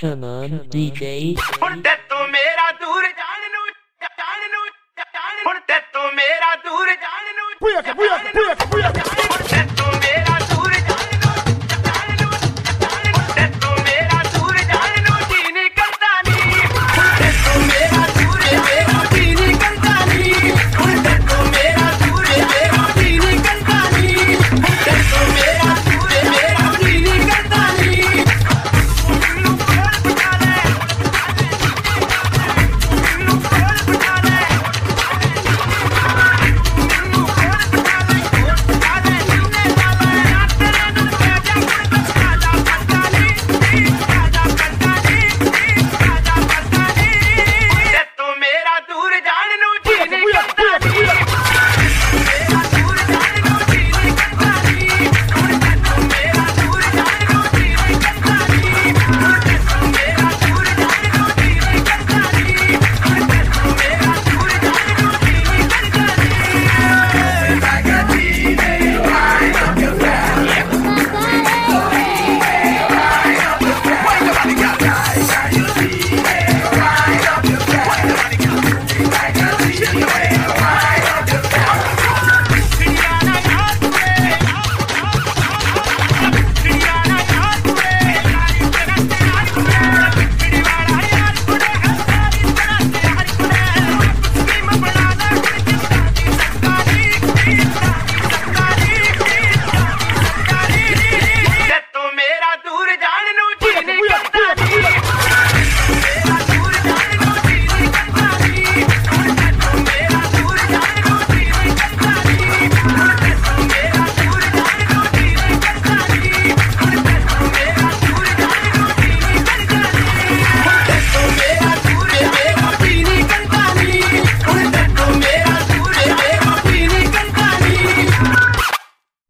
Come on, DJ. Put that